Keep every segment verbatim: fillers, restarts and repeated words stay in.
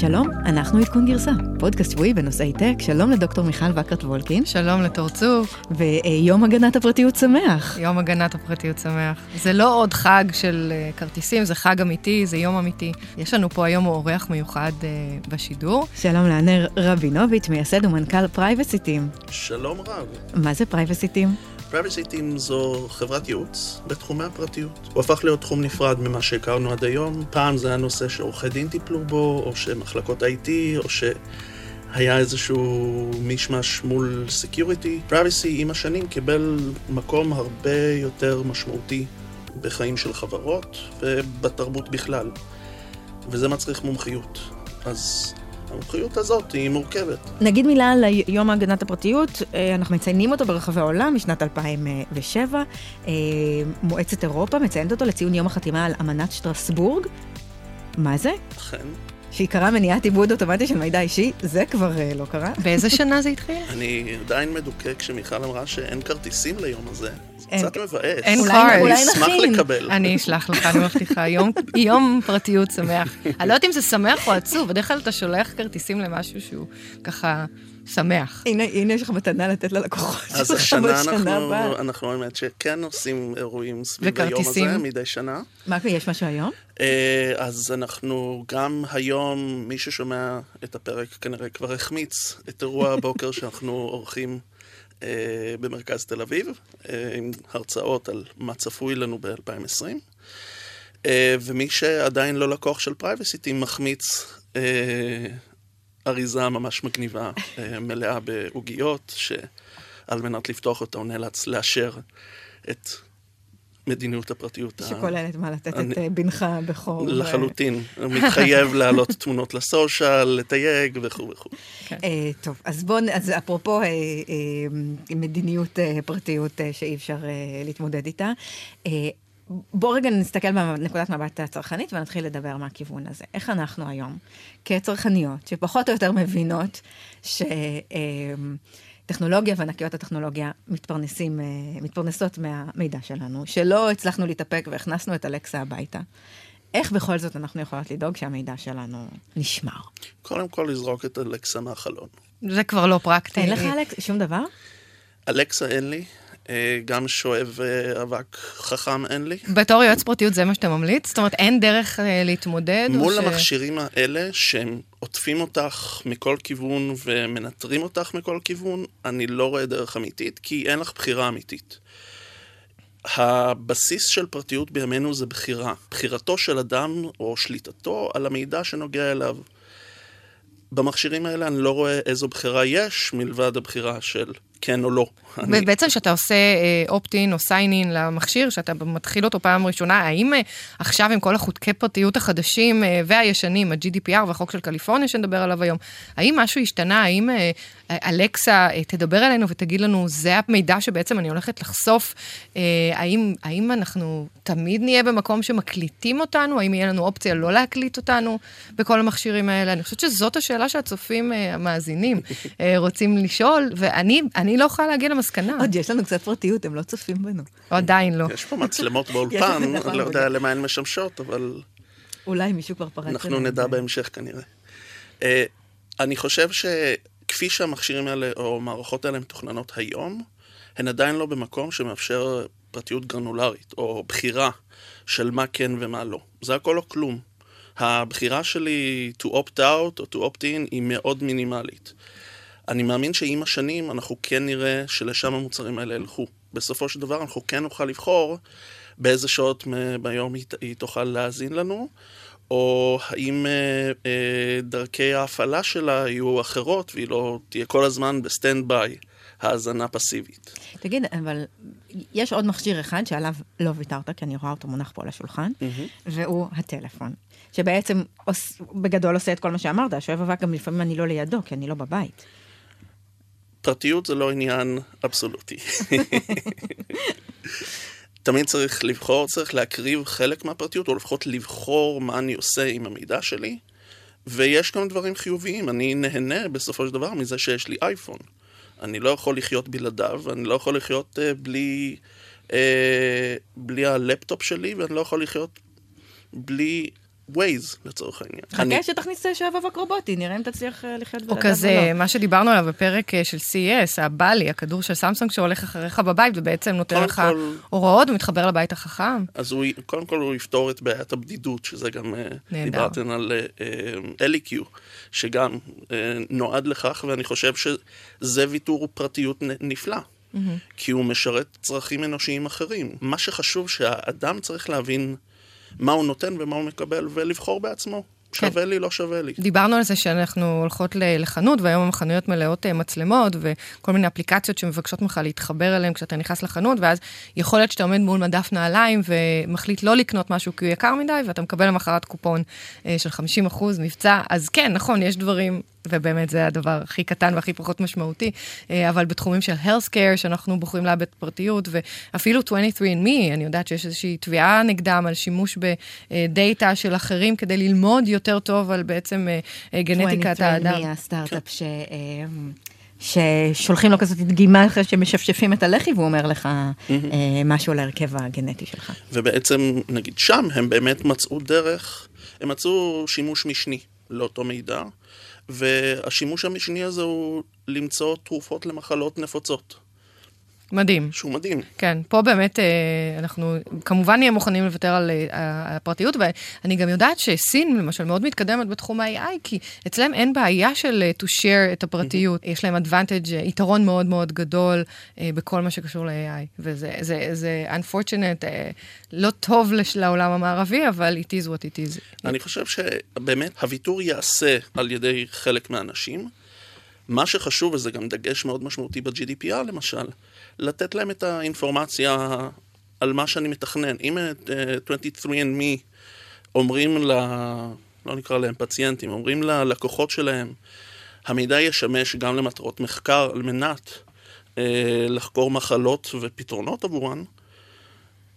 שלום, אנחנו עדכון גרסה, פודקאסט שבועי בנושאי טק. שלום לדוקטור מיכל וקרט וולקין. שלום לתורצוף. ויום הגנת הפרטיות שמח. יום הגנת הפרטיות שמח. זה לא עוד חג של כרטיסים, זה חג אמיתי, זה יום אמיתי. יש לנו פה היום אורח מיוחד בשידור. שלום לענר רבינוביץ', מייסד ומנכ"ל פרייבסיטים. שלום רב. מה זה פרייבסיטים? פרייבסיטים זו חברת ייעוץ בתחומי הפרטיות. הוא הפך להיות תחום נפרד ממה שהכרנו עד היום. פעם זה היה נושא שעורכי דין טיפלו בו, או שמחלקות איי טי, או שהיה איזשהו מישמש מול סקיוריטי. פרייבסי עם השנים קיבל מקום הרבה יותר משמעותי בחיים של חברות ובתרבות בכלל. וזה מצריך מומחיות. אז המומחיות הזאת היא מורכבת. נגיד מילה על יום הגנת הפרטיות, אנחנו מציינים אותו ברחבי העולם משנת אלפיים ושבע, מועצת אירופה מציינת אותו לציון יום החתימה על אמנת שטרסבורג. מה זה? כן. שעיקרה מניעת עיבוד אוטומטי של מידע אישי, זה כבר לא קרה. באיזה שנה זה התחיל? אני עדיין מדוקק שמיכל אמרה שאין כרטיסים ליום הזה. זה קצת מבאס. אין קארד. אולי נכין. אני אשמח לקבל. אני אשלח לך, אני מבטיחה. יום פרטיות שמח. אני לא יודעת אם זה שמח או עצוב. בדרך כלל אתה שולח כרטיסים למשהו שהוא ככה שמח. הנה, הנה יש לך מתנה לתת ללקוחות. אז השנה אנחנו אומרת שכן עושים אירועים סביב היום הזה, מדי שנה. מה, יש משהו היום? אז אנחנו גם היום, מי ששומע את הפרק כנראה כבר החמיץ את אירוע הבוקר שאנחנו עורכים במרכז תל אביב, עם הרצאות על מה צפוי לנו ב-אלפיים עשרים. ומי שעדיין לא לקוח של פרייבסיטים מחמיץ אריזה ממש מגניבה, מלאה בעוגיות, שעל מנת לפתוח אותה, הוא נאלץ לאשר את מדיניות הפרטיות. שכוללת מה לתת את בנך בחור. לחלוטין. מתחייב להעלות תמונות לסושיאל, לתייג וכו' וכו'. טוב, אז בואו, אז אפרופו מדיניות פרטיות שאי אפשר להתמודד איתה, בואו רגע נסתכל בנקודת מבט הצרכנית ונתחיל לדבר מהכיוון הזה. איך אנחנו היום, כצרכניות, שפחות או יותר מבינות שטכנולוגיה וענקיות הטכנולוגיה מתפרנסות מהמידע שלנו, שלא הצלחנו להתאפק והכנסנו את אלקסה הביתה, איך בכל זאת אנחנו יכולות לדאוג שהמידע שלנו נשמר? קודם כל לזרוק את אלקסה מהחלון. זה כבר לא פרקטי. אין לך אלקסה, שום דבר? אלקסה אין לי. גם שואב אבק חכם אין לי. בתור יועץ פרטיות זה מה שאתה ממליץ? זאת אומרת, אין דרך להתמודד? מול המכשירים האלה שהם עוטפים אותך מכל כיוון ומנטרים אותך מכל כיוון, אני לא רואה דרך אמיתית, כי אין לך בחירה אמיתית. הבסיס של פרטיות בימינו זה בחירה. בחירתו של אדם או שליטתו על המידע שנוגע אליו. במכשירים האלה אני לא רואה איזו בחירה יש מלבד הבחירה של כן או לא. בעצם שאתה עושה אופטין או סיינין למכשיר, שאתה מתחיל אותו פעם ראשונה, האם עכשיו עם כל החוקי פרטיות החדשים והישנים, ה-ג'י די פי אר והחוק של קליפורניה שנדבר עליו היום, האם משהו השתנה, האם אלקסה תדבר אלינו ותגיד לנו, זה המידע שבעצם אני הולכת לחשוף, האם, האם אנחנו תמיד נהיה במקום שמקליטים אותנו, האם יהיה לנו אופציה לא להקליט אותנו בכל המכשירים האלה? אני חושבת שזאת השאלה שהצופים המאזינים רוצים לשאול, ואני אני לא יכולה להגיע למסקנה. עוד יש לנו קצת פרטיות, הם לא צופים בנו. עדיין לא. יש פה מצלמות באולפן, לא יודע למה הן משמשות, אבל אולי מישהו כבר פרט. אנחנו נדע בהמשך כנראה. אני חושב שכפי שהמכשירים האלה, או מערכות האלה מתוכננות היום, הן עדיין לא במקום שמאפשר פרטיות גרנולרית, או בחירה של מה כן ומה לא. זה הכל לא כלום. הבחירה שלי to opt out או to opt in היא מאוד מינימלית. אני מאמין שעם השנים אנחנו כן נראה שלשם המוצרים האלה הלכו. בסופו של דבר אנחנו כן נוכל לבחור באיזה שעות ביום היא תוכל להאזין לנו, או האם דרכי ההפעלה שלה יהיו אחרות, והיא לא תהיה כל הזמן בסטנד ביי, האזנה פסיבית. תגיד, אבל יש עוד מכשיר אחד שעליו לא ויתרת, כי אני רואה אותו מונח פה על השולחן, והוא הטלפון, שבעצם בגדול עושה את כל מה שאמרת, השואב אבק גם לפעמים אני לא לידו, כי אני לא בבית. פרטיות זה לא עניין אבסולוטי. תמיד צריך לבחור, צריך להקריב חלק מהפרטיות, או לפחות לבחור מה אני עושה עם המידע שלי, ויש גם דברים חיוביים. אני נהנה בסופו של דבר מזה שיש לי אייפון. אני לא יכול לחיות בלעדיו, אני לא יכול לחיות uh, בלי, uh, בלי הלפטופ שלי, ואני לא יכול לחיות בלי ווייז, לצורך העניין. חכה שתכניס שבב אקרובוטי, נראה אם תצליח לחיות בלעדיו או לא. או כזה, מה שדיברנו עליו בפרק של סי אס, הבלי, הכדור של סמסונג שהולך אחריך בבית, ובעצם נותן לך הוראות ומתחבר לבית החכם. אז קודם כל הוא יפתור את בעיית הבדידות, שזה גם דיברתם על אליקיו, שגם נועד לכך, ואני חושב שזה ויתור פרטיות נפלא. כי הוא משרת צרכים אנושיים אחרים. מה שחשוב שהאדם צריך להבין מה הוא נותן ומה הוא מקבל, ולבחור בעצמו. שווה לי, לא שווה לי. דיברנו על זה שאנחנו הולכות לחנות, והיום החנויות מלאות מצלמות, וכל מיני אפליקציות שמבקשות ממך להתחבר אליהן כשאתה נכנס לחנות, ואז יכול להיות שאתה עומד מול מדף נעליים, ומחליט לא לקנות משהו כי הוא יקר מדי, ואתה מקבל למחרת קופון של חמישים אחוז מבצע. אז כן, נכון, יש דברים, ובאמת זה הדבר הכי קטן והכי פחות משמעותי, אבל בתחומים של healthcare, שאנחנו בוחרים לאבד פרטיות, ואפילו עשרים ושלוש אנד מי, אני יודעת שיש איזושהי תביעה נגדם על שימוש בדאטה של אחרים כדי ללמוד יותר טוב על בעצם גנטיקת האדם. עשרים ושלוש אנד מי, הסטארט-אפ ש... ששולחים לו כזאת דגימה אחרי שמשפשפים את הלחי, והוא אומר לך משהו על הרכב הגנטי שלך. ובעצם, נגיד שם, הם באמת מצאו דרך, הם מצאו שימוש משני לאותו מידע, והשימוש המשני הזה הוא למצוא תרופות למחלות נפוצות. מדהים. שהוא מדהים. כן, פה באמת אנחנו כמובן נהיה מוכנים לוותר על הפרטיות, ואני גם יודעת שסין למשל מאוד מתקדמת בתחום ה-איי איי, כי אצלם אין בעיה של to share את הפרטיות, יש להם advantage, יתרון מאוד מאוד גדול בכל מה שקשור ל-איי איי, וזה זה, זה unfortunate, לא טוב לעולם המערבי, אבל it is what it is. אני חושב שבאמת הוויתור יעשה על ידי חלק מהאנשים, מה שחשוב, וזה גם דגש מאוד משמעותי ב-ג'י די פי אר למשל, לתת להם את האינפורמציה על מה שאני מתכנן. אם את עשרים ושלוש אנד מי אומרים ל... לא נקרא להם פציינטים, אומרים ללקוחות שלהם, המידע ישמש גם למטרות מחקר על מנת אה, לחקור מחלות ופתרונות עבורן,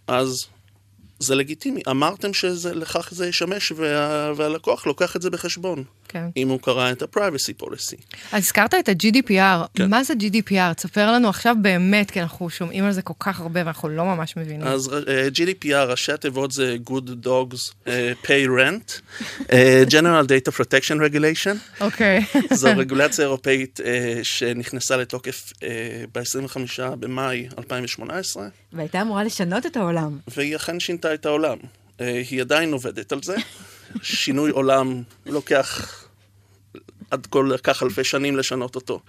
אז זה לגיטימי. אמרתם שלכך זה ישמש, וה, והלקוח לוקח את זה בחשבון. כן. אם הוא קרא את ה-Privacy Policy. אז הזכרת את ה-ג'י די פי אר. כן. מה זה ג'י די פי אר? תספר לנו עכשיו באמת, כי אנחנו שומעים על זה כל כך הרבה, ואנחנו לא ממש מבינים. אז uh, ג'י די פי אר, ראשי התיבות זה Good Dogs uh, Pay Rent, uh, General Data Protection Regulation. אוקיי. Okay. זו רגולציה אירופאית uh, שנכנסה לתוקף uh, ב-עשרים וחמישה במאי אלפיים שמונה עשרה. והייתה אמורה לשנות את העולם. והיא אכן שינתה את העולם. Uh, היא עדיין עובדת על זה. שינוי עולם לוקח... עד כל כך אלפי שנים לשנות אותו.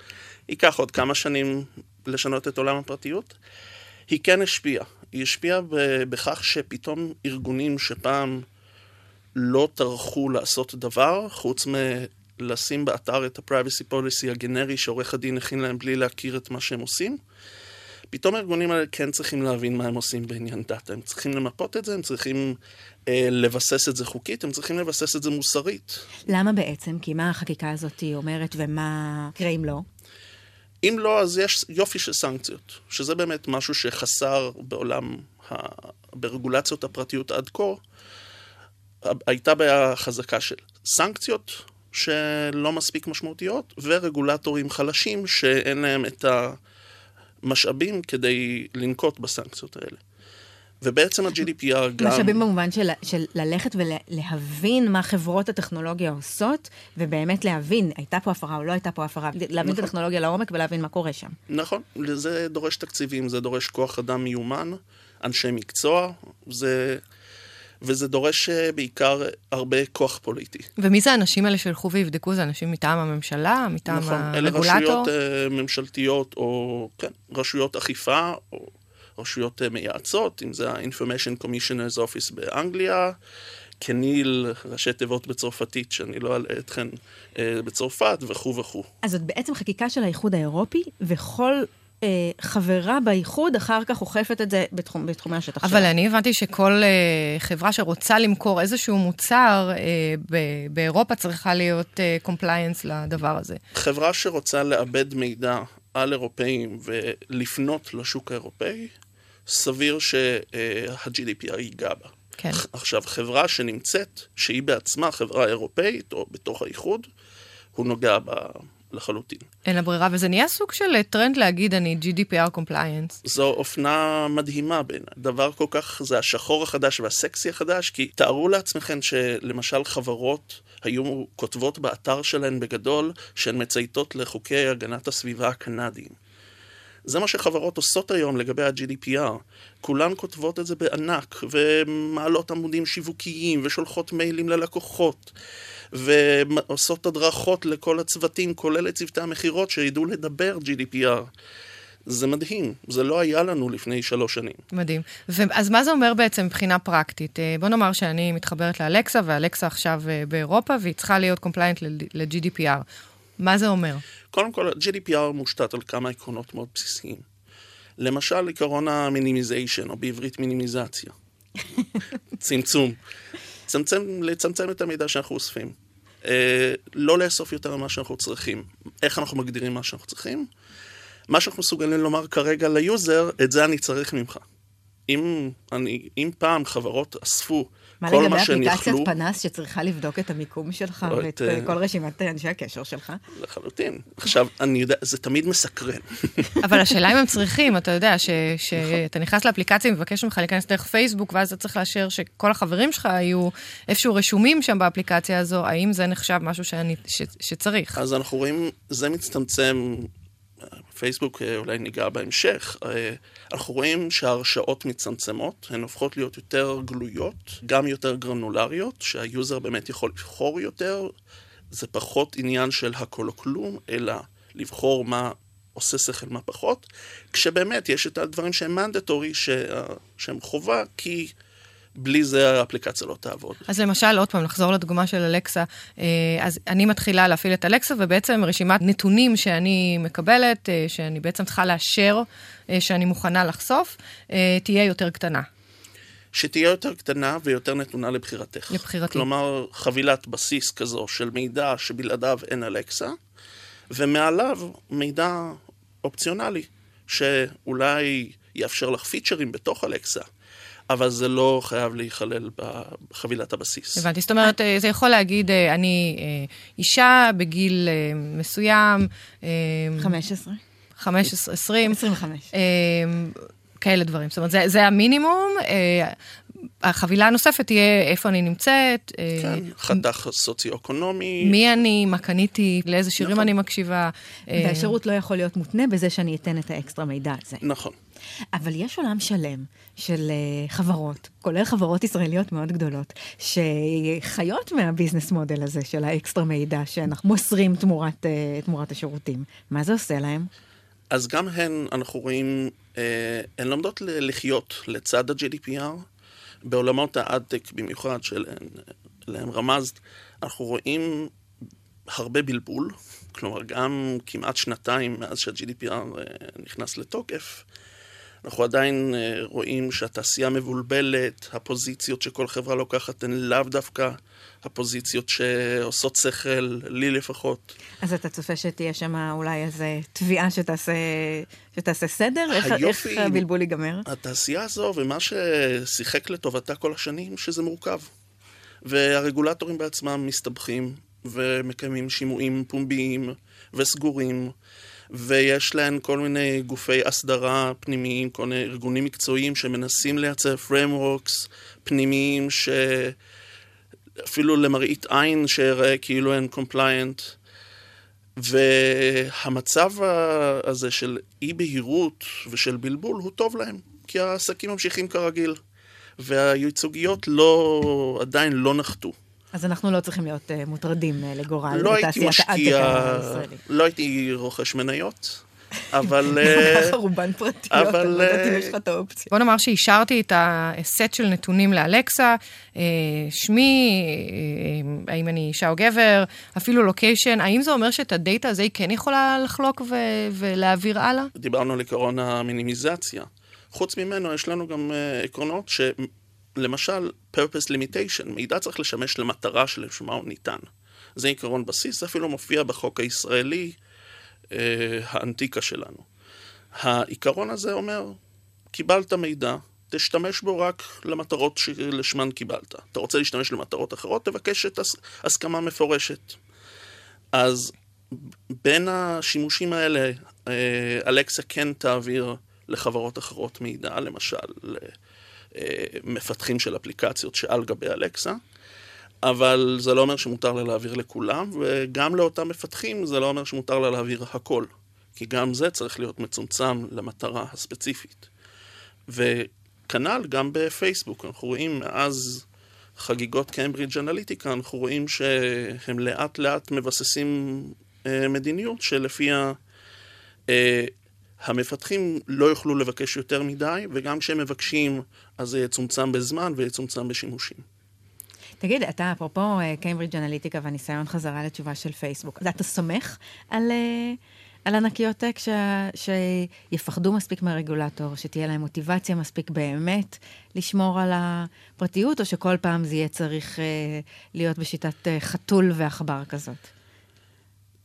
ייקח עוד כמה שנים לשנות את עולם הפרטיות. היא כן השפיעה. היא השפיעה בכך שפתאום ארגונים שפעם לא טרחו לעשות דבר, חוץ מלשים באתר את ה-Privacy Policy הגנרי שעורך הדין הכין להם בלי להכיר את מה שהם עושים, פתאום הארגונים האלה כן צריכים להבין מה הם עושים בעניין דאטה. הם צריכים למפות את זה, הם צריכים אה, לבסס את זה חוקית, הם צריכים לבסס את זה מוסרית. למה בעצם? כי מה החקיקה הזאת אומרת ומה קרה אם לא? אם לא, אז יש יופי של סנקציות, שזה באמת משהו שחסר בעולם, ה... ברגולציות הפרטיות עד כה, הייתה בעיה חזקה של סנקציות שלא מספיק משמעותיות, ורגולטורים חלשים שאין להם את ה... משאבים כדי לנקוט בסנקציות האלה. ובעצם ה-ג'י די פי אר גם... משאבים במובן של, של ללכת ולהבין מה חברות הטכנולוגיה עושות, ובאמת להבין, הייתה פה הפרה או לא הייתה פה הפרה, להבין נכון. את הטכנולוגיה לעומק ולהבין מה קורה שם. נכון, זה דורש תקציבים, זה דורש כוח אדם מיומן, אנשי מקצוע, זה... וזה דורש בעיקר הרבה כוח פוליטי. ומי זה האנשים האלה שהלכו ויבדקו? זה אנשים מטעם הממשלה, מטעם נכון, הרגולטור? אלה רשויות ממשלתיות, או כן, רשויות אכיפה, או רשויות מייעצות, אם זה ה-Information Commissioner's Office באנגליה, כניל, ראשי תיבות בצרפתית, שאני לא אלאה אתכן בצרפת, וכו' וכו'. אז זאת בעצם חקיקה של האיחוד האירופי, וכל... חברה בייחוד, אחר כך אוכפת את זה בתחום, בתחומי השטח. אבל אני הבנתי שכל חברה שרוצה למכור איזשהו מוצר באירופה צריכה להיות compliance לדבר הזה. חברה שרוצה לאבד מידע על אירופאים ולפנות לשוק האירופאי, סביר שה-ג'י די פי אר ייגע בה. כן. עכשיו, חברה שנמצאת, שהיא בעצמה חברה אירופאית או בתוך הייחוד, הוא נוגע בה... לחלוטין. אין הברירה, וזה נהיה סוג של טרנד להגיד, אני ג'י די פי אר compliance. זו אופנה מדהימה בין. דבר כל כך, זה השחור החדש והסקסי החדש, כי תארו לעצמכם שלמשל חברות היו כותבות באתר שלהן בגדול, שהן מצייתות לחוקי הגנת הסביבה הקנדיים. זה מה שחברות עושות היום לגבי ה-ג'י די פי אר. כולן כותבות את זה בענק, ומעלות עמודים שיווקיים, ושולחות מיילים ללקוחות, ועושות הדרכות לכל הצוותים, כולל לצוותי המחירות, שידעו לדבר ג'י די פי אר. זה מדהים, זה לא היה לנו לפני שלוש שנים. מדהים. אז מה זה אומר בעצם מבחינה פרקטית? בוא נאמר שאני מתחברת לאלקסה, ואלקסה עכשיו באירופה, והיא צריכה להיות compliant ל-ג'י די פי אר. מה זה אומר? קודם כל, ג'י די פי אר מושתת על כמה עקרונות מאוד בסיסיים. למשל, עקרון המינימיזיישן, או בעברית מינימיזציה. צמצום. צמצם, לצמצם את המידע שאנחנו אוספים. אה, לא לאסוף יותר ממה שאנחנו צריכים. איך אנחנו מגדירים מה שאנחנו צריכים? מה שאנחנו מסוגלים לומר כרגע ליוזר, את זה אני צריך ממך. אם, אני, אם פעם חברות אספו כל מה שנחלו... מה לגבי אפליקציית פנס שצריכה לבדוק את המיקום שלך ואת כל רשימת אנשי הקשר שלך? לחלוטין. עכשיו, אני יודע, זה תמיד מסקרן. אבל השאלה אם הם צריכים, אתה יודע, שאתה נכנס לאפליקציה ומבקש ממך להיכנס דרך פייסבוק, ואז אתה צריך לאשר שכל החברים שלך היו איפשהו רשומים שם באפליקציה הזו, האם זה נחשב משהו שצריך? אז אנחנו רואים, זה מצטמצם... פייסבוק אולי ניגע בהמשך, אנחנו רואים שההרשאות מצמצמות, הן הופכות להיות יותר גלויות, גם יותר גרנולריות, שהיוזר באמת יכול לבחור יותר, זה פחות עניין של הכל או כלום, אלא לבחור מה עושה שכל מה פחות, כשבאמת יש את הדברים שהם מנדטורי, שהם חובה, כי... בלי זה האפליקציה לא תעבוד. אז למשל, עוד פעם, נחזור לדוגמה של אלקסה, אז אני מתחילה להפעיל את אלקסה, ובעצם רשימת נתונים שאני מקבלת, שאני בעצם צריכה לאשר, שאני מוכנה לחשוף, תהיה יותר קטנה. שתהיה יותר קטנה ויותר נתונה לבחירתך. לבחירתי. כלומר, חבילת בסיס כזו של מידע שבלעדיו אין אלקסה, ומעליו מידע אופציונלי, שאולי יאפשר לך פיצ'רים בתוך אלקסה, אבל זה לא חייב להיכלל בחבילת הבסיס. הבנתי, זאת אומרת, זה יכול להגיד, אני אישה בגיל מסוים... חמש עשרה. חמש עשרה, עשרים. עשרים וחמש. כאלה דברים. זאת אומרת, זה, זה המינימום. החבילה הנוספת תהיה איפה אני נמצאת. כן, חתך סוציו-אקונומי. מי אני, מה קניתי, לאיזה שירים אני מקשיבה. והשירות לא יכול להיות מותנה בזה שאני אתן את האקסטרה מידע הזה. נכון. אבל יש עולם שלם של חברות, כולל חברות ישראליות מאוד גדולות, שחיות מהביזנס מודל הזה של האקסטרה מידע, שאנחנו מוסרים תמורת, תמורת השירותים. מה זה עושה להם? אז גם הן, אנחנו רואים, הן לומדות לחיות לצד ה-ג'י די פי אר, בעולמות האדטק במיוחד שלהם רמזת, אנחנו רואים הרבה בלבול, כלומר גם כמעט שנתיים מאז שה-ג'י די פי אר נכנס לתוקף, אנחנו עדיין רואים שהתעשייה מבולבלת, הפוזיציות שכל חברה לוקחת הן לאו דווקא הפוזיציות שעושות שכל, לי לפחות. אז אתה צופה שתהיה שם אולי איזו תביעה שתעשה, שתעשה סדר? היופי, איך הבלבול ייגמר? התעשייה הזו ומה ששיחק לטובתה כל השנים, שזה מורכב. והרגולטורים בעצמם מסתבכים ומקיימים שימועים פומביים וסגורים, ויש להן כל מיני גופי הסדרה פנימיים, כל מיני ארגונים מקצועיים שמנסים לייצר frameworks פנימיים שאפילו למראית עין שיראה כאילו הן compliant. והמצב הזה של אי בהירות ושל בלבול הוא טוב להם, כי העסקים ממשיכים כרגיל, והייצוגיות לא, עדיין לא נחתו. אז אנחנו לא צריכים להיות uh, מוטרדים uh, לגורל. לא הייתי משקיע, לא הייתי רוכש מניות, אבל... רובן פרטיות, אבל לא יודעת אם יש לך את האופציה. בוא נאמר שאישרתי את הסט של נתונים לאלקסה, שמי, האם אני אישה או גבר, אפילו לוקיישן, האם זה אומר שאת הדאטה הזה היא כן יכולה לחלוק ולהעביר הלאה? דיברנו על עקרון המינימיזציה. חוץ ממנו יש לנו גם עקרונות ש... למשל, purpose limitation, מידע צריך לשמש למטרה שלשמה הוא ניתן. זה עיקרון בסיס, אפילו מופיע בחוק הישראלי, אה, האנטיקה שלנו. העיקרון הזה אומר, קיבלת מידע, תשתמש בו רק למטרות שלשמן קיבלת. אתה רוצה להשתמש למטרות אחרות, תבקש את הסכמה מפורשת. אז בין השימושים האלה, אלקסה כן תעביר לחברות אחרות מידע, למשל מפתחים של אפליקציות שעל גבי אלקסה, אבל זה לא אומר שמותר לה להעביר לכולם, וגם לאותם מפתחים זה לא אומר שמותר לה להעביר הכל, כי גם זה צריך להיות מצומצם למטרה הספציפית. וכנ"ל גם בפייסבוק, אנחנו רואים מאז חגיגות קיימברידג' אנליטיקה, אנחנו רואים שהם לאט לאט מבססים מדיניות שלפיה המפתחים לא יוכלו לבקש יותר מדי, וגם כשהם מבקשים אז זה יצומצם בזמן ויצומצם בשימושים. תגיד, אתה אפרופו קיימברידג' אנליטיקה והניסיון חזרה לתשובה של פייסבוק, אז אתה סומך על, על ענקיות טק ש, שיפחדו מספיק מהרגולטור, שתהיה להם מוטיבציה מספיק באמת לשמור על הפרטיות, או שכל פעם זה יהיה צריך להיות בשיטת חתול ועכבר כזאת?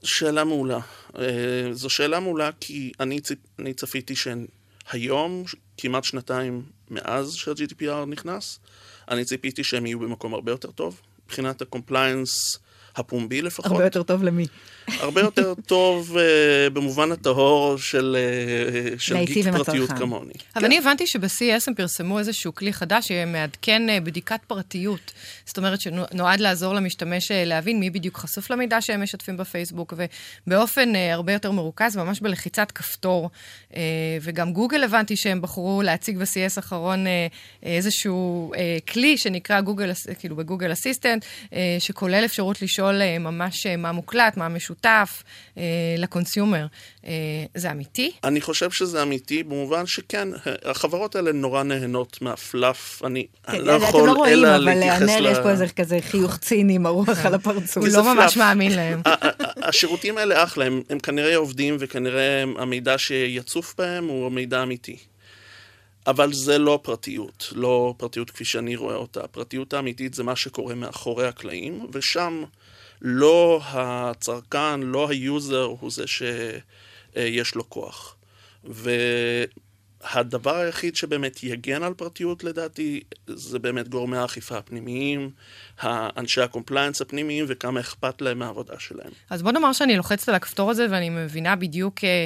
שאלה מעולה. זו שאלה מעולה כי אני, אני צפיתי שהיום, כמעט שנתיים מאז שה-ג'י די פי אר נכנס, אני ציפיתי שהם יהיו במקום הרבה יותר טוב, מבחינת הקומפליינס הפומבי לפחות. הרבה יותר טוב למי? הרבה יותר טוב uh, במובן הטהור של, uh, של גיק פרטיות כמוני. אבל כן. אני הבנתי שב-סי אס הם פרסמו איזשהו כלי חדש שמעדכן בדיקת פרטיות. זאת אומרת שנועד לעזור למשתמש להבין מי בדיוק חשוף למידע שהם משתפים בפייסבוק, ובאופן uh, הרבה יותר מרוכז, ממש בלחיצת כפתור. Uh, וגם גוגל הבנתי שהם בחרו להציג ב-סי אס אחרון uh, איזשהו uh, כלי שנקרא גוגל, כאילו בגוגל אסיסטנט, uh, שכולל אפשרות לשאול ממש מה מוקלט, מה משותף לקונסיומר. זה אמיתי? אני חושב שזה אמיתי, במובן שכן, החברות האלה נורא נהנות מהפלף, אני לא יכול אלא להתייחס ל... יש פה איזה כזה חיוך ציני מרוח על הפרצוף. הוא לא ממש מאמין להם. השירותים האלה אחלה, הם כנראה עובדים, וכנראה המידע שיצוף בהם הוא מידע אמיתי. אבל זה לא פרטיות, לא פרטיות כפי שאני רואה אותה. הפרטיות האמיתית זה מה שקורה מאחורי הקלעים, ושם לא הצרכן, לא היוזר הוא זה שיש לו כוח. והדבר היחיד שבאמת יגן על פרטיות לדעתי, זה באמת גורמי האכיפה הפנימיים, האנשי הקומפליינס הפנימיים, וכמה אכפת להם מהעבודה שלהם. אז בוא נאמר שאני לוחצת על הכפתור הזה, ואני מבינה בדיוק אה,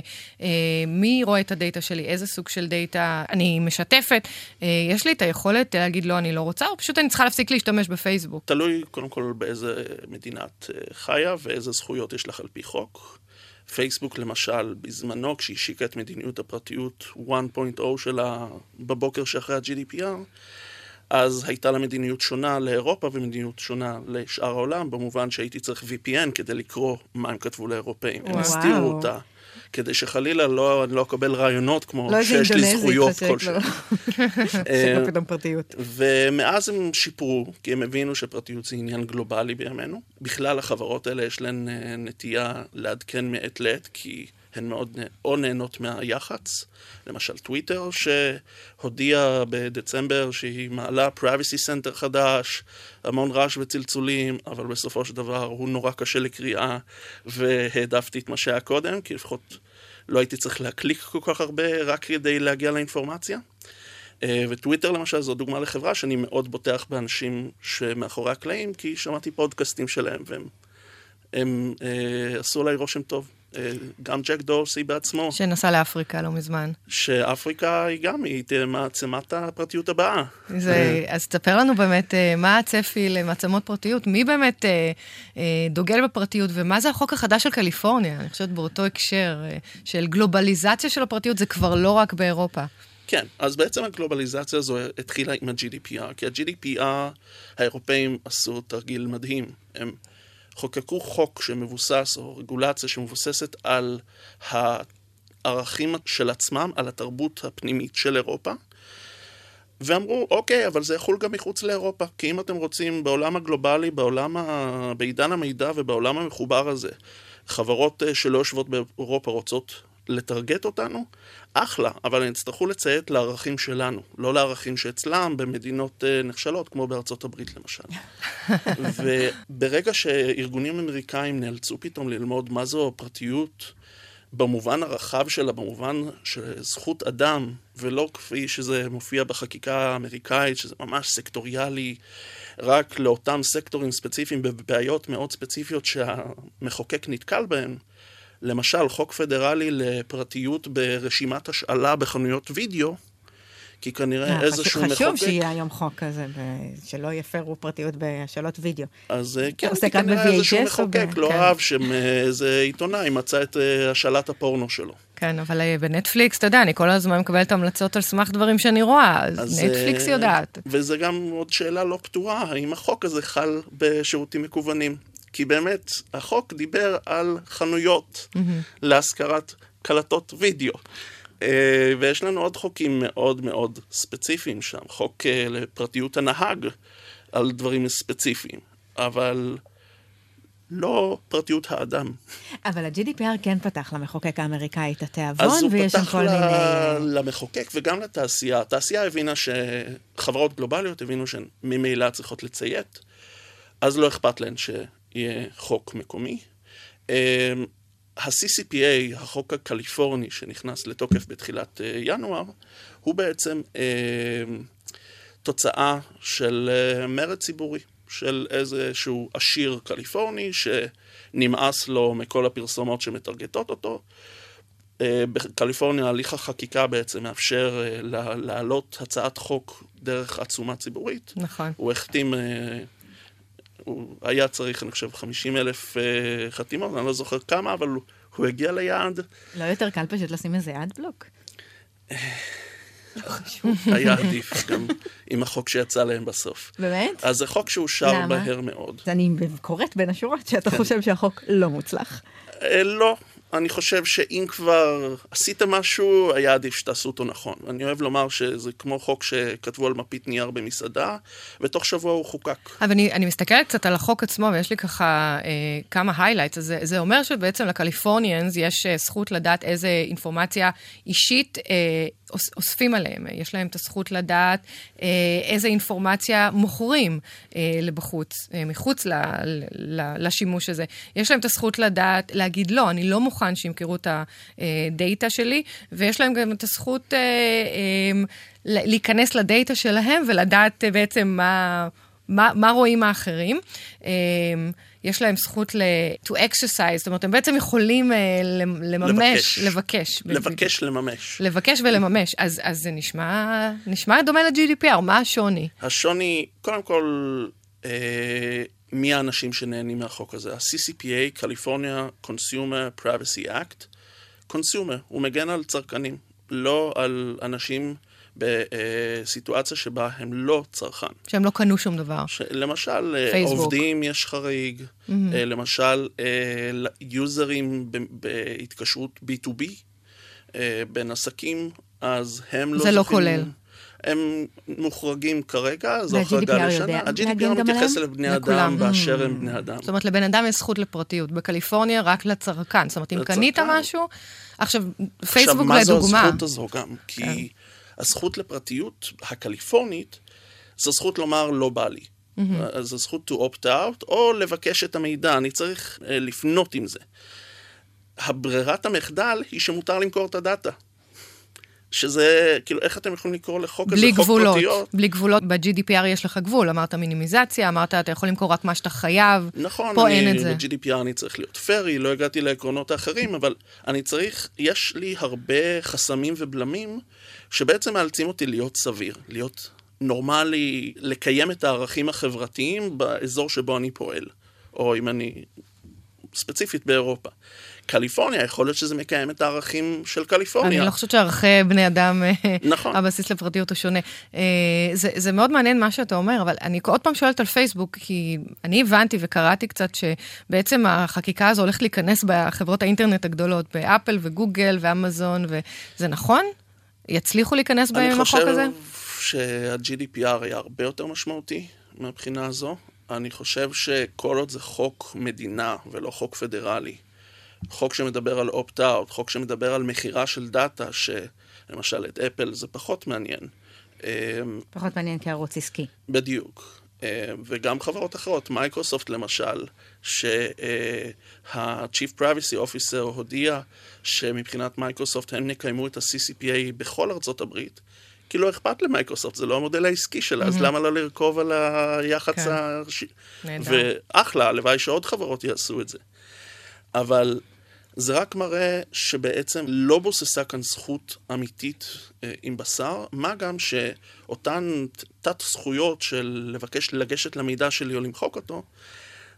מי רואה את הדאטה שלי, איזה סוג של דאטה אני משתפת. אה, יש לי את היכולת להגיד לא, אני לא רוצה, או פשוט אני צריכה להפסיק להשתמש בפייסבוק? תלוי קודם כל באיזה מדינת חיה, ואיזה זכויות יש לך על פי חוק. פייסבוק למשל, בזמנו, כשהיא שיקה את מדיניות הפרטיות אחת נקודה אפס שלה בבוקר שאחרי ה-ג'י די פי אר, אז הייתה לה מדיניות שונה לאירופה ומדיניות שונה לשאר העולם, במובן שהייתי צריך וי פי אן כדי לקרוא מה הם כתבו לאירופאים. הם הסתירו אותה, כדי שחלילה לא, אני לא אקבל רעיונות כמו שיש לי זכויות כלשהו. שלא קודם פרטיות. ומאז הם שיפרו, כי הם הבינו שפרטיות זה עניין גלובלי בימינו. בכלל החברות האלה יש להן נטייה לעדכן מעת לעת, כי הן מאוד או נהנות מהיחץ, למשל טוויטר, שהודיעה בדצמבר שהיא מעלה פרייבסי סנטר חדש, המון רעש וצלצולים, אבל בסופו של דבר הוא נורא קשה לקריאה, והעדפתי את מה שהיה קודם, כי לפחות לא הייתי צריך להקליק כל כך הרבה, רק כדי להגיע לאינפורמציה. וטוויטר למשל זו דוגמה לחברה שאני מאוד בוטח באנשים שמאחורי הקלעים, כי שמעתי פודקאסטים שלהם, והם הם, אה, עשו עליי רושם טוב. גם ג'ק דורסי בעצמו. שנסע לאפריקה לא מזמן. שאפריקה היא גם, היא מעצמת הפרטיות הבאה. זה, אז תספר לנו באמת מה הצפי למעצמות פרטיות, מי באמת דוגל בפרטיות, ומה זה החוק החדש של קליפורניה? אני חושבת באותו הקשר של גלובליזציה של הפרטיות, זה כבר לא רק באירופה. כן, אז בעצם הגלובליזציה הזו התחילה עם ה-ג'י די פי אר, כי ה-ג'י די פי אר האירופאים עשו תרגיל מדהים. הם חוקקו חוק שמבוסס, או רגולציה שמבוססת על הערכים של עצמם, על התרבות הפנימית של אירופה, ואמרו, אוקיי, אבל זה יחול גם מחוץ לאירופה, כי אם אתם רוצים בעולם הגלובלי, בעולם ה... בעידן המידע ובעולם המחובר הזה, חברות שלא יושבות באירופה רוצות לתרגט אותנו, אחלה, אבל הם יצטרכו לציית לערכים שלנו, לא לערכים שאצלם במדינות נחשלות, כמו בארצות הברית למשל. וברגע שארגונים אמריקאים נאלצו פתאום ללמוד מה זו פרטיות, במובן הרחב שלה, במובן של זכות אדם, ולא כפי שזה מופיע בחקיקה האמריקאית, שזה ממש סקטוריאלי, רק לאותם סקטורים ספציפיים, בבעיות מאוד ספציפיות שהמחוקק נתקל בהם, למשל, חוק פדרלי לפרטיות ברשימת השאלה בחנויות וידאו, כי כנראה איזשהו מחוקק... חשוב שיהיה היום חוק כזה, שלא יפרו פרטיות בשאלות וידאו. אז כן, כי כנראה איזשהו מחוקק לא אהב שאיזה עיתונאי מצא את השאלת הפורנו שלו. כן, אבל בנטפליקס, אתה יודע, אני כל הזמן מקבלת המלצות על סמך דברים שאני רואה, אז נטפליקס יודעת. וזה גם עוד שאלה לא פתורה, האם החוק הזה חל בשירותים מקוונים? כי באמת, החוק דיבר על חנויות להשכרת קלטות וידאו. ויש לנו עוד חוקים מאוד מאוד ספציפיים שם, חוק לפרטיות הנהג על דברים ספציפיים, אבל לא פרטיות האדם. אבל ה-ג'י די פי אר כן פתח למחוקק האמריקאי את התיאבון, ויש שם כל מיני... אז הוא פתח למחוקק וגם לתעשייה. התעשייה הבינה שחברות גלובליות הבינו שהן ממילא צריכות לציית, אז לא אכפת להן שיהיה חוק מקומי. ה-סי סי פי איי, החוק הקליפורני שנכנס לתוקף בתחילת ינואר, הוא בעצם אה, תוצאה של מרד ציבורי, של איזשהו עשיר קליפורני שנמאס לו מכל הפרסומות שמטרגטות אותו. אה, בקליפורניה הליך החקיקה בעצם מאפשר אה, להעלות הצעת חוק דרך עצומה ציבורית. נכון. הוא החתים... אה, הוא היה צריך, אני חושב, חמישים אלף uh, חתימות, אני לא זוכר כמה, אבל הוא, הוא הגיע ליעד. לא יותר קל פשוט לשים איזה יעד בלוק. היה עדיף, גם עם החוק שיצא להם בסוף. באמת? אז זה חוק שהוא שר בהר מאוד. אני קוראת בין השורות שאתה חושב שהחוק לא מוצלח. לא, אני חושב שאם כבר עשית משהו, היה עדיף שתעשו אותו נכון. אני אוהב לומר שזה כמו חוק שכתבו על מפית נייר במסעדה, ותוך שבוע הוא חוקק. אבל אני, אני מסתכלת קצת על החוק עצמו, ויש לי ככה אה, כמה highlights. זה, זה אומר שבעצם לקליפורניאנס יש זכות לדעת איזה אינפורמציה אישית אה, אוספים עליהם. יש להם את הזכות לדעת אה, איזה אינפורמציה מוכרים אה, לבחוץ, אה, מחוץ ל, ל, ל, לשימוש הזה. יש להם את הזכות לדעת, להגיד לא, אני לא מוכר שימכרו את הדאטה שלי, ויש להם גם את הזכות להיכנס לדאטה שלהם, ולדעת בעצם מה, מה, מה רואים האחרים. יש להם זכות to exercise, זאת אומרת, הם בעצם יכולים לממש, לבקש. לבקש, לממש. לבקש ולממש. אז, אז זה נשמע, נשמע דומה ל-ג'י די פי אר. מה השוני? השוני, קודם כל... מי האנשים שנהנים מהחוק הזה? ה-סי סי פי איי, קליפורניה, Consumer Privacy Act. Consumer, הוא מגן על צרכנים, לא על אנשים בסיטואציה שבה הם לא צרכן. שהם לא קנו שום דבר. ש... למשל, Facebook. עובדים יש חריג, mm-hmm. למשל, יוזרים בהתקשרות בי טו בי, בין עסקים, אז הם לא זוכים... זה לא כולל. הם מוחרגים כרגע, זו החרגה לשנה. ה-ג'י די פי אר מתייחס לבני אדם באשר הם בני אדם. זאת אומרת, לבן אדם יש זכות לפרטיות. בקליפורניה רק לצרכן. זאת אומרת, אם קנית משהו, עכשיו, פייסבוק לדוגמה. עכשיו, מה זו הזכות הזו גם? כי הזכות לפרטיות הקליפורנית, זו זכות לומר לא בא לי. זו זכות to opt out, או לבקש את המידע. אני צריך לפנות עם זה. הברירת המחדל היא שמותר למכור את הדאטה. שזה, כאילו, איך אתם יכולים לקרוא לחוק הזה, חוק פרטיות? בלי גבולות, ב-ג'י די פי אר יש לך גבול, אמרת מינימיזציה, אמרת, אתה יכול למכור רק מה שאתה חייב, נכון, פה אין את זה. נכון, ב-ג'י די פי אר אני צריך להיות פרי, לא הגעתי לעקרונות האחרים, אבל אני צריך, יש לי הרבה חסמים ובלמים, שבעצם מאלצים אותי להיות סביר, להיות נורמלי, לקיים את הערכים החברתיים באזור שבו אני פועל, או אם אני... ספציפית באירופה. קליפורניה, יכול להיות שזה מקיים את הערכים של קליפורניה. אני לא חושבת שערכי בני אדם, נכון. הבסיס לפרטיות הוא שונה. זה, זה מאוד מעניין מה שאתה אומר, אבל אני עוד פעם שואלת על פייסבוק, כי אני הבנתי וקראתי קצת שבעצם החקיקה הזו הולכת להיכנס בחברות האינטרנט הגדולות, באפל וגוגל ואמזון, וזה נכון? יצליחו להיכנס בהם החוק הזה? אני חושב שה-ג'י די פי אר היה הרבה יותר משמעותי מהבחינה הזו. אני חושב שכל עוד זה חוק מדינה ולא חוק פדרלי, חוק שמדבר על opt-out, חוק שמדבר על מחירה של דאטה, שלמשל את אפל זה פחות מעניין. פחות מעניין כערוץ עסקי. בדיוק. וגם חברות אחרות, מייקרוסופט למשל, שה-Chief Privacy Officer הודיע שמבחינת מייקרוסופט הם נקיימו את ה-סי סי פי איי בכל ארצות הברית, כי לא אכפת למייקרוסופט, זה לא המודל העסקי שלה, אז למה לא לרכוב על היחץ הראשי? ואחלה, הלוואי שעוד חברות יעשו את זה. אבל זה רק מראה שבעצם לא בוססה כאן זכות אמיתית עם בשר, מה גם שאותן תת זכויות של לבקש לגשת למידע שלי או למחוק אותו,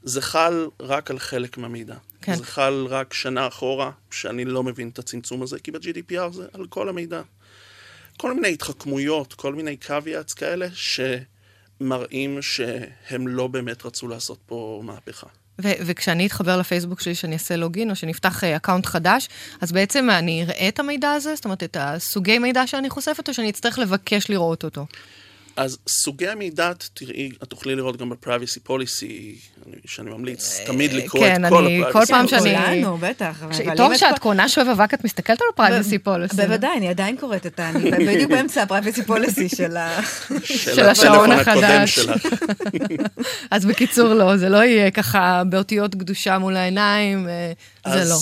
זה חל רק על חלק מהמידע. כן. זה חל רק שנה אחורה, שאני לא מבין את הצמצום הזה, כי ב-ג'י די פי אר זה על כל המידע. כל מיני התחכמויות, כל מיני קוויאץ כאלה, שמראים שהם לא באמת רצו לעשות פה מהפכה. ו- וכשאני אתחבר לפייסבוק שלי, שאני אעשה לוגין, או שנפתח אקאונט חדש, אז בעצם אני אראה את המידע הזה, זאת אומרת, את הסוגי מידע שאני חושפת, או שאני אצטרך לבקש לראות אותו. אז סוגי המידע, תראי, את תוכלי לראות גם ב-Privacy Policy, שאני ממליץ תמיד לקרוא את כל ה-Privacy Policy. כל פעם שאני... תור שאת קונה שואב אבק, את מסתכלת על ה-Privacy Policy. בוודאי, אני עדיין קוראת את ה... בדיוק באמצע ה-Privacy Policy של השעון החדש. אז בקיצור לא, זה לא יהיה ככה באותיות קדושה מול העיניים, זה לא.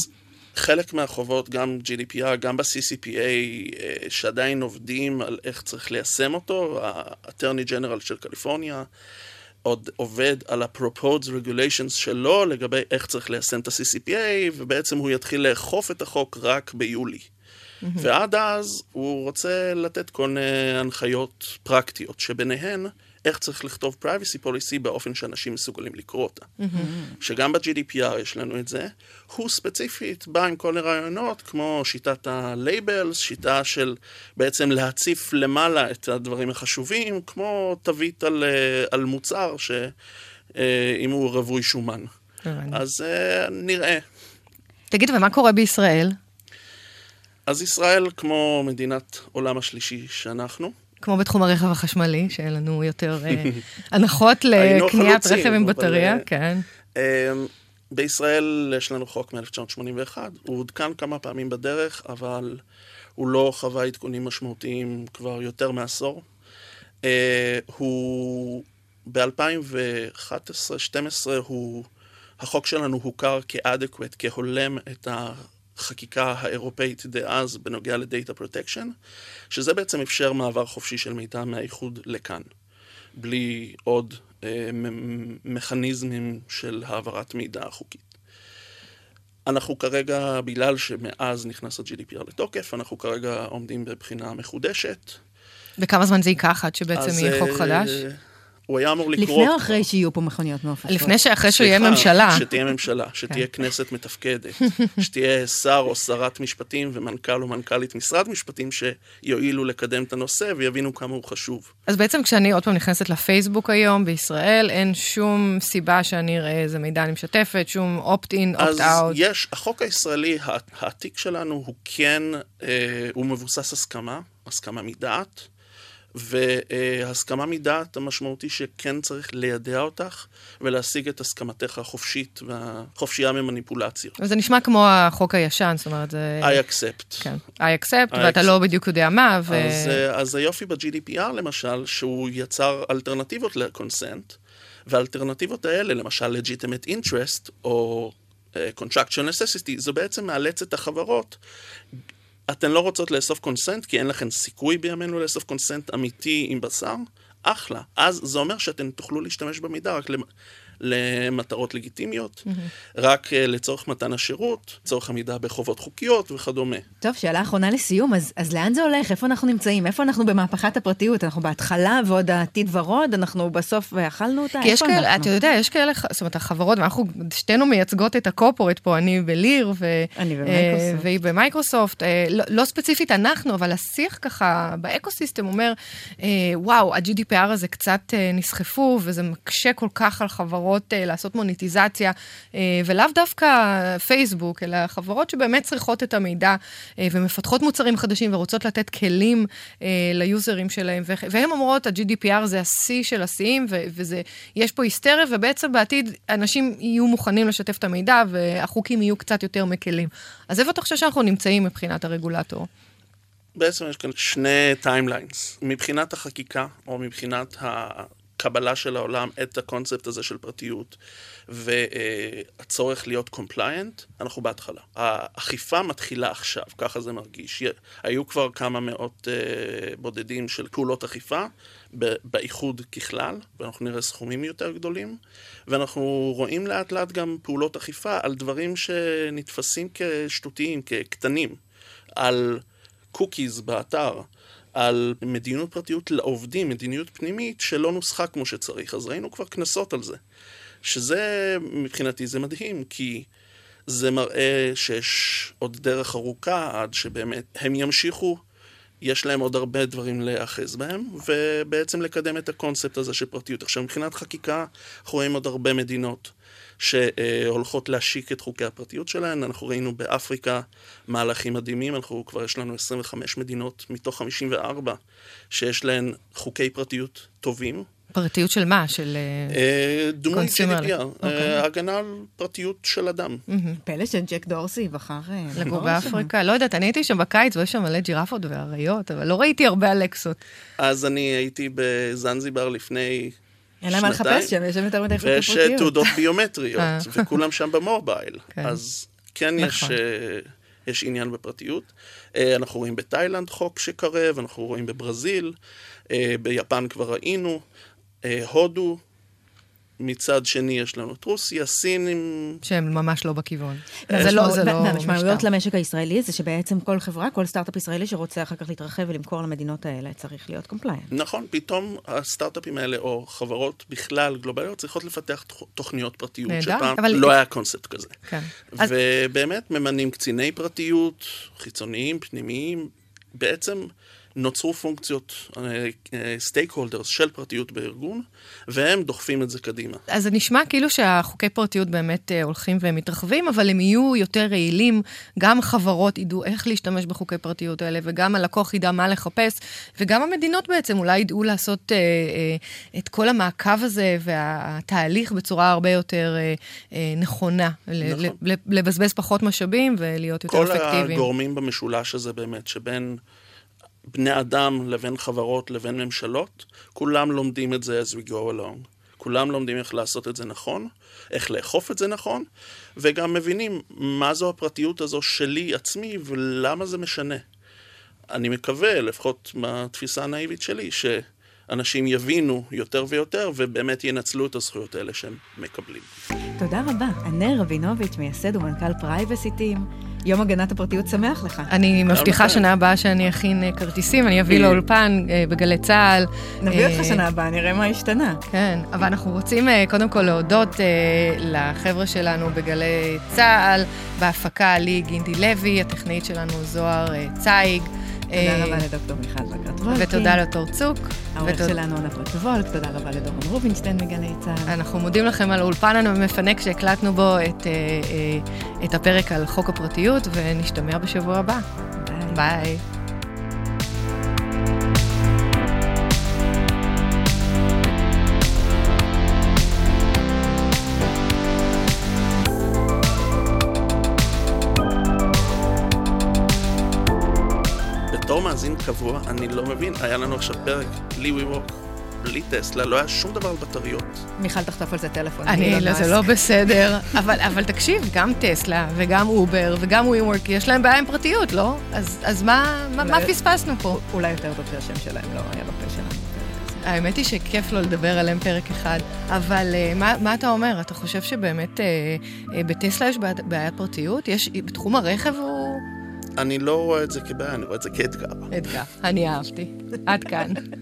חלק מהחובות, גם ג'י די פי אר, גם ב-סי סי פי איי, שעדיין עובדים על איך צריך ליישם אותו, האטרני ג'נרל של קליפורניה עוד עובד על ה-proposed regulations שלו לגבי איך צריך ליישם את ה-סי סי פי איי, ובעצם הוא יתחיל לאכוף את החוק רק ביולי. Mm-hmm. ועד אז הוא רוצה לתת כל מיני הנחיות פרקטיות, שביניהן איך צריך לכתוב privacy policy באופן שאנשים מסוגלים לקרוא אותה. שגם ב-ג'י די פי אר יש לנו את זה. הוא ספציפית בא עם כל הרעיונות, כמו שיטת ה-labels, שיטה של בעצם להציף למעלה את הדברים החשובים, כמו תווית על, על מוצר, שאם הוא רווי שומן. אז נראה. תגיד, ומה קורה בישראל? אז ישראל, כמו מדינת עולם השלישי שאנחנו, כמו בתחום הרכב החשמלי, שאין לנו יותר הנחות לקניית רכב עם בטריה, כן. בישראל יש לנו חוק מ-אלף תשע מאות שמונים ואחת, הוא עודכן כמה פעמים בדרך, אבל הוא לא חווה עדכונים משמעותיים כבר יותר מעשור. הוא ב-אלפיים ואחת עשרה אלפיים ושתים עשרה, החוק שלנו הוכר כ-adequate, כהולם את ה... חקיקה האירופאית דאז בנוגע לדאטה פרוטקשן, שזה בעצם אפשר מעבר חופשי של מידע מהאיחוד לכאן, בלי עוד אה, מכניזמים של העברת מידע חוקית. אנחנו כרגע, בגלל שמאז נכנס ה-ג'י די פי אר לתוקף, אנחנו כרגע עומדים בבחינה מחודשת. וכמה זמן זה ייקח עד שבעצם יהיה חוק חדש? הוא היה אמור לקרות... לפני או אחרי שיהיו פה מכוניות מעופפות? לפני שאחרי שיהיה ממשלה. שתהיה ממשלה, שתהיה כנסת מתפקדת, שתהיה שר או שרת משפטים ומנכ"ל או מנכ"לית משרד משפטים שיועילו לקדם את הנושא ויבינו כמה הוא חשוב. אז בעצם כשאני עוד פעם נכנסת לפייסבוק היום בישראל, אין שום סיבה שאני אראה איזה מידע אני משתפת, שום opt-in, opt-out. אז יש, החוק הישראלי, העתיק שלנו הוא כן, הוא מבוסס הסכמה, הסכמה מדעת, והסכמה מדעת המשמעותי שכן צריך לידע אותך ולהשיג את הסכמתך החופשית והחופשייה ממניפולציות. זה נשמע כמו החוק הישן, זאת אומרת זה... I accept. כן, I accept, ואתה לא בדיוק יודע מה. ו... אז, אז היופי ב-ג'י די פי אר למשל, שהוא יצר אלטרנטיבות לקונסנט, והאלטרנטיבות האלה, למשל legitimate interest או uh, contractual necessity, זה בעצם מאלץ את החברות, אתן לא רוצות לאסוף קונסנט, כי אין לכן סיכוי בימינו לאסוף קונסנט אמיתי עם בשר, אחלה. אז זה אומר שאתן תוכלו להשתמש במידע רק למטרות לגיטימיות, רק לצורך מתן השירות, לצורך עמידה בחובות חוקיות וכדומה. טוב, שאלה אחרונה לסיום, אז, אז לאן זה הולך? איפה אנחנו נמצאים? איפה אנחנו במהפכת הפרטיות? אנחנו בהתחלה ועוד העתיד ורוד, אנחנו בסוף ואכלנו אותה? כי יש כאלה, אתה יודע, יש כאלה, זאת אומרת, החברות, ואנחנו שתינו מייצגות את הקורפורט פה, אני בליר, והיא במייקרוסופט, לא ספציפית אנחנו, אבל השיח ככה באקוסיסטם אומר, וואו, ה-ג'י די פי אר הזה קצת נסחפו, וזה מקשה כל כך על חברות לעשות מוניטיזציה, ולאו דווקא פייסבוק, אלא חברות שבאמת צריכות את המידע, ומפתחות מוצרים חדשים, ורוצות לתת כלים ליוזרים שלהם, והן אומרות, ה-ג'י די פי אר זה ה-C של ה-C'ים, ויש פה היסטריה, ובעצם בעתיד אנשים יהיו מוכנים לשתף את המידע, והחוקים יהיו קצת יותר מקלים. אז איפה אתה חושב שאנחנו נמצאים מבחינת הרגולטור? בעצם יש כאן שני טיימליינס, מבחינת החקיקה, או מבחינת ה... הקבלה של העולם את הקונספט הזה של פרטיות והצורך להיות קומפליינט, אנחנו בהתחלה. האכיפה מתחילה עכשיו, ככה זה מרגיש. היו כבר כמה מאות בודדים של פעולות אכיפה, באיחוד ככלל, ואנחנו נראה סכומים יותר גדולים, ואנחנו רואים לאט לאט גם פעולות אכיפה על דברים שנתפסים כשטותיים, כקטנים, על קוקיז באתר, על מדיניות פרטיות לעובדים, מדיניות פנימית שלא נוסחה כמו שצריך. אז ראינו כבר כנסות על זה. שזה, מבחינתי, זה מדהים, כי זה מראה שיש עוד דרך ארוכה עד שבאמת הם ימשיכו, יש להם עוד הרבה דברים להאחז בהם, ובעצם לקדם את הקונספט הזה של פרטיות. עכשיו, מבחינת חקיקה, אנחנו רואים עוד הרבה מדינות שהולכות להשיק את חוקי הפרטיות שלהן. אנחנו ראינו באפריקה מהלכים מדהימים, אנחנו כבר יש לנו עשרים וחמש מדינות מתוך חמישים וארבע שיש להן חוקי פרטיות טובים. פרטיות של מה? של דמוי ג'י די פי אר. הגנה על פרטיות של אדם. פלא שג'ק דורסי בחר לגור באפריקה. לא יודעת, אני הייתי שם בקיץ, ויש שם מלא ג'ירפות ואריות, אבל לא ראיתי הרבה אלקסות. אז אני הייתי בזנזיבר לפני שנתיים. אין למה לחפש שם, יש שם יותר מדי חוקי פרטיות. ויש תעודות ביומטריות, וכולם שם במובייל. אז כן יש... יש עניין בפרטיות. אנחנו רואים בתאילנד חוק שקרב, אנחנו רואים בברזיל, ביפן כבר ראינו, הודו, מצד שני יש לנו את רוסיה, סינים... שהם ממש לא בכיוון. זה לא משתם. המשמעויות למשק הישראלי זה שבעצם כל חברה, כל סטארט-אפ ישראלי שרוצה אחר כך להתרחב ולמכור למדינות האלה, צריך להיות קומפליינט. נכון, פתאום הסטארט-אפים האלה, או חברות בכלל גלובליות, צריכות לפתח תוכניות פרטיות, שפעם לא היה קונספט כזה. ובאמת ממנים קציני פרטיות, חיצוניים, פנימיים, בעצם... נוצרו פונקציות, סטייק הולדרס של פרטיות בארגון, והם דוחפים את זה קדימה. אז זה נשמע כאילו שהחוקי פרטיות באמת הולכים והם מתרחבים, אבל הם יהיו יותר רעילים, גם חברות ידעו איך להשתמש בחוקי פרטיות האלה, וגם הלקוח ידע מה לחפש, וגם המדינות בעצם אולי ידעו לעשות אה, אה, את כל המעקב הזה, והתהליך בצורה הרבה יותר אה, אה, נכונה, נכון. לבזבז פחות משאבים ולהיות יותר אפקטיביים. כל הגורמים במשולש הזה באמת, שבין... בני אדם לבין חברות לבין ממשלות, כולם לומדים את זה as we go along. כולם לומדים איך לעשות את זה נכון, איך לאכוף את זה נכון, וגם מבינים מה זו הפרטיות הזו שלי עצמי ולמה זה משנה. אני מקווה, לפחות מהתפיסה הנאיבית שלי, שאנשים יבינו יותר ויותר ובאמת ינצלו את הזכויות האלה שהם מקבלים. תודה רבה. ענר רבינוביץ', מייסד ומנכ"ל פרייבסיטים. יום הגנת הפרטיות שמח לך. אני מבטיחה שנה הבאה שאני אכין כרטיסים, אני אביא לאולפן בגלי צהל. נביא אותך שנה הבאה, נראה מה השתנה. כן, אבל אנחנו רוצים קודם כל להודות לחבר'ה שלנו בגלי צהל, בהפקה לי גינדי לוי, הטכנאית שלנו זוהר צייג. תודה רבה לדוקטור מיכל בקרט-וולקין. ותודה לדוקטור צוק. העורך שלנו עונה פרט-וולק, תודה רבה לדורון רובינשטיין מגלי צה"ל. אנחנו מודים לכם על האולפן המפנק שהקלטנו בו את הפרק על חוק הפרטיות, ונשתמע בשבוע הבא. ביי. ביי. מאזין קבוע, אני לא מבין, היה לנו עכשיו פרק בלי WeWork, בלי טסלה, לא היה שום דבר על בטריות. מיכל תחטוף על זה טלפון. אני, לא, זה לא בסדר, אבל תקשיב, גם טסלה וגם אובר וגם WeWork, יש להם בעיה עם פרטיות, לא? אז מה פספסנו פה? אולי יותר טוב שהשם שלהם לא היה בפה שלנו. האמת היא שכיף לו לדבר עליהם פרק אחד, אבל מה אתה אומר? אתה חושב שבאמת בטסלה יש בעיית פרטיות? יש, בתחום הרכב הוא... אני לא רואה את זה כבעיה, אני רואה את זה כאתגר. אתגר, אני אהבתי. עד כאן.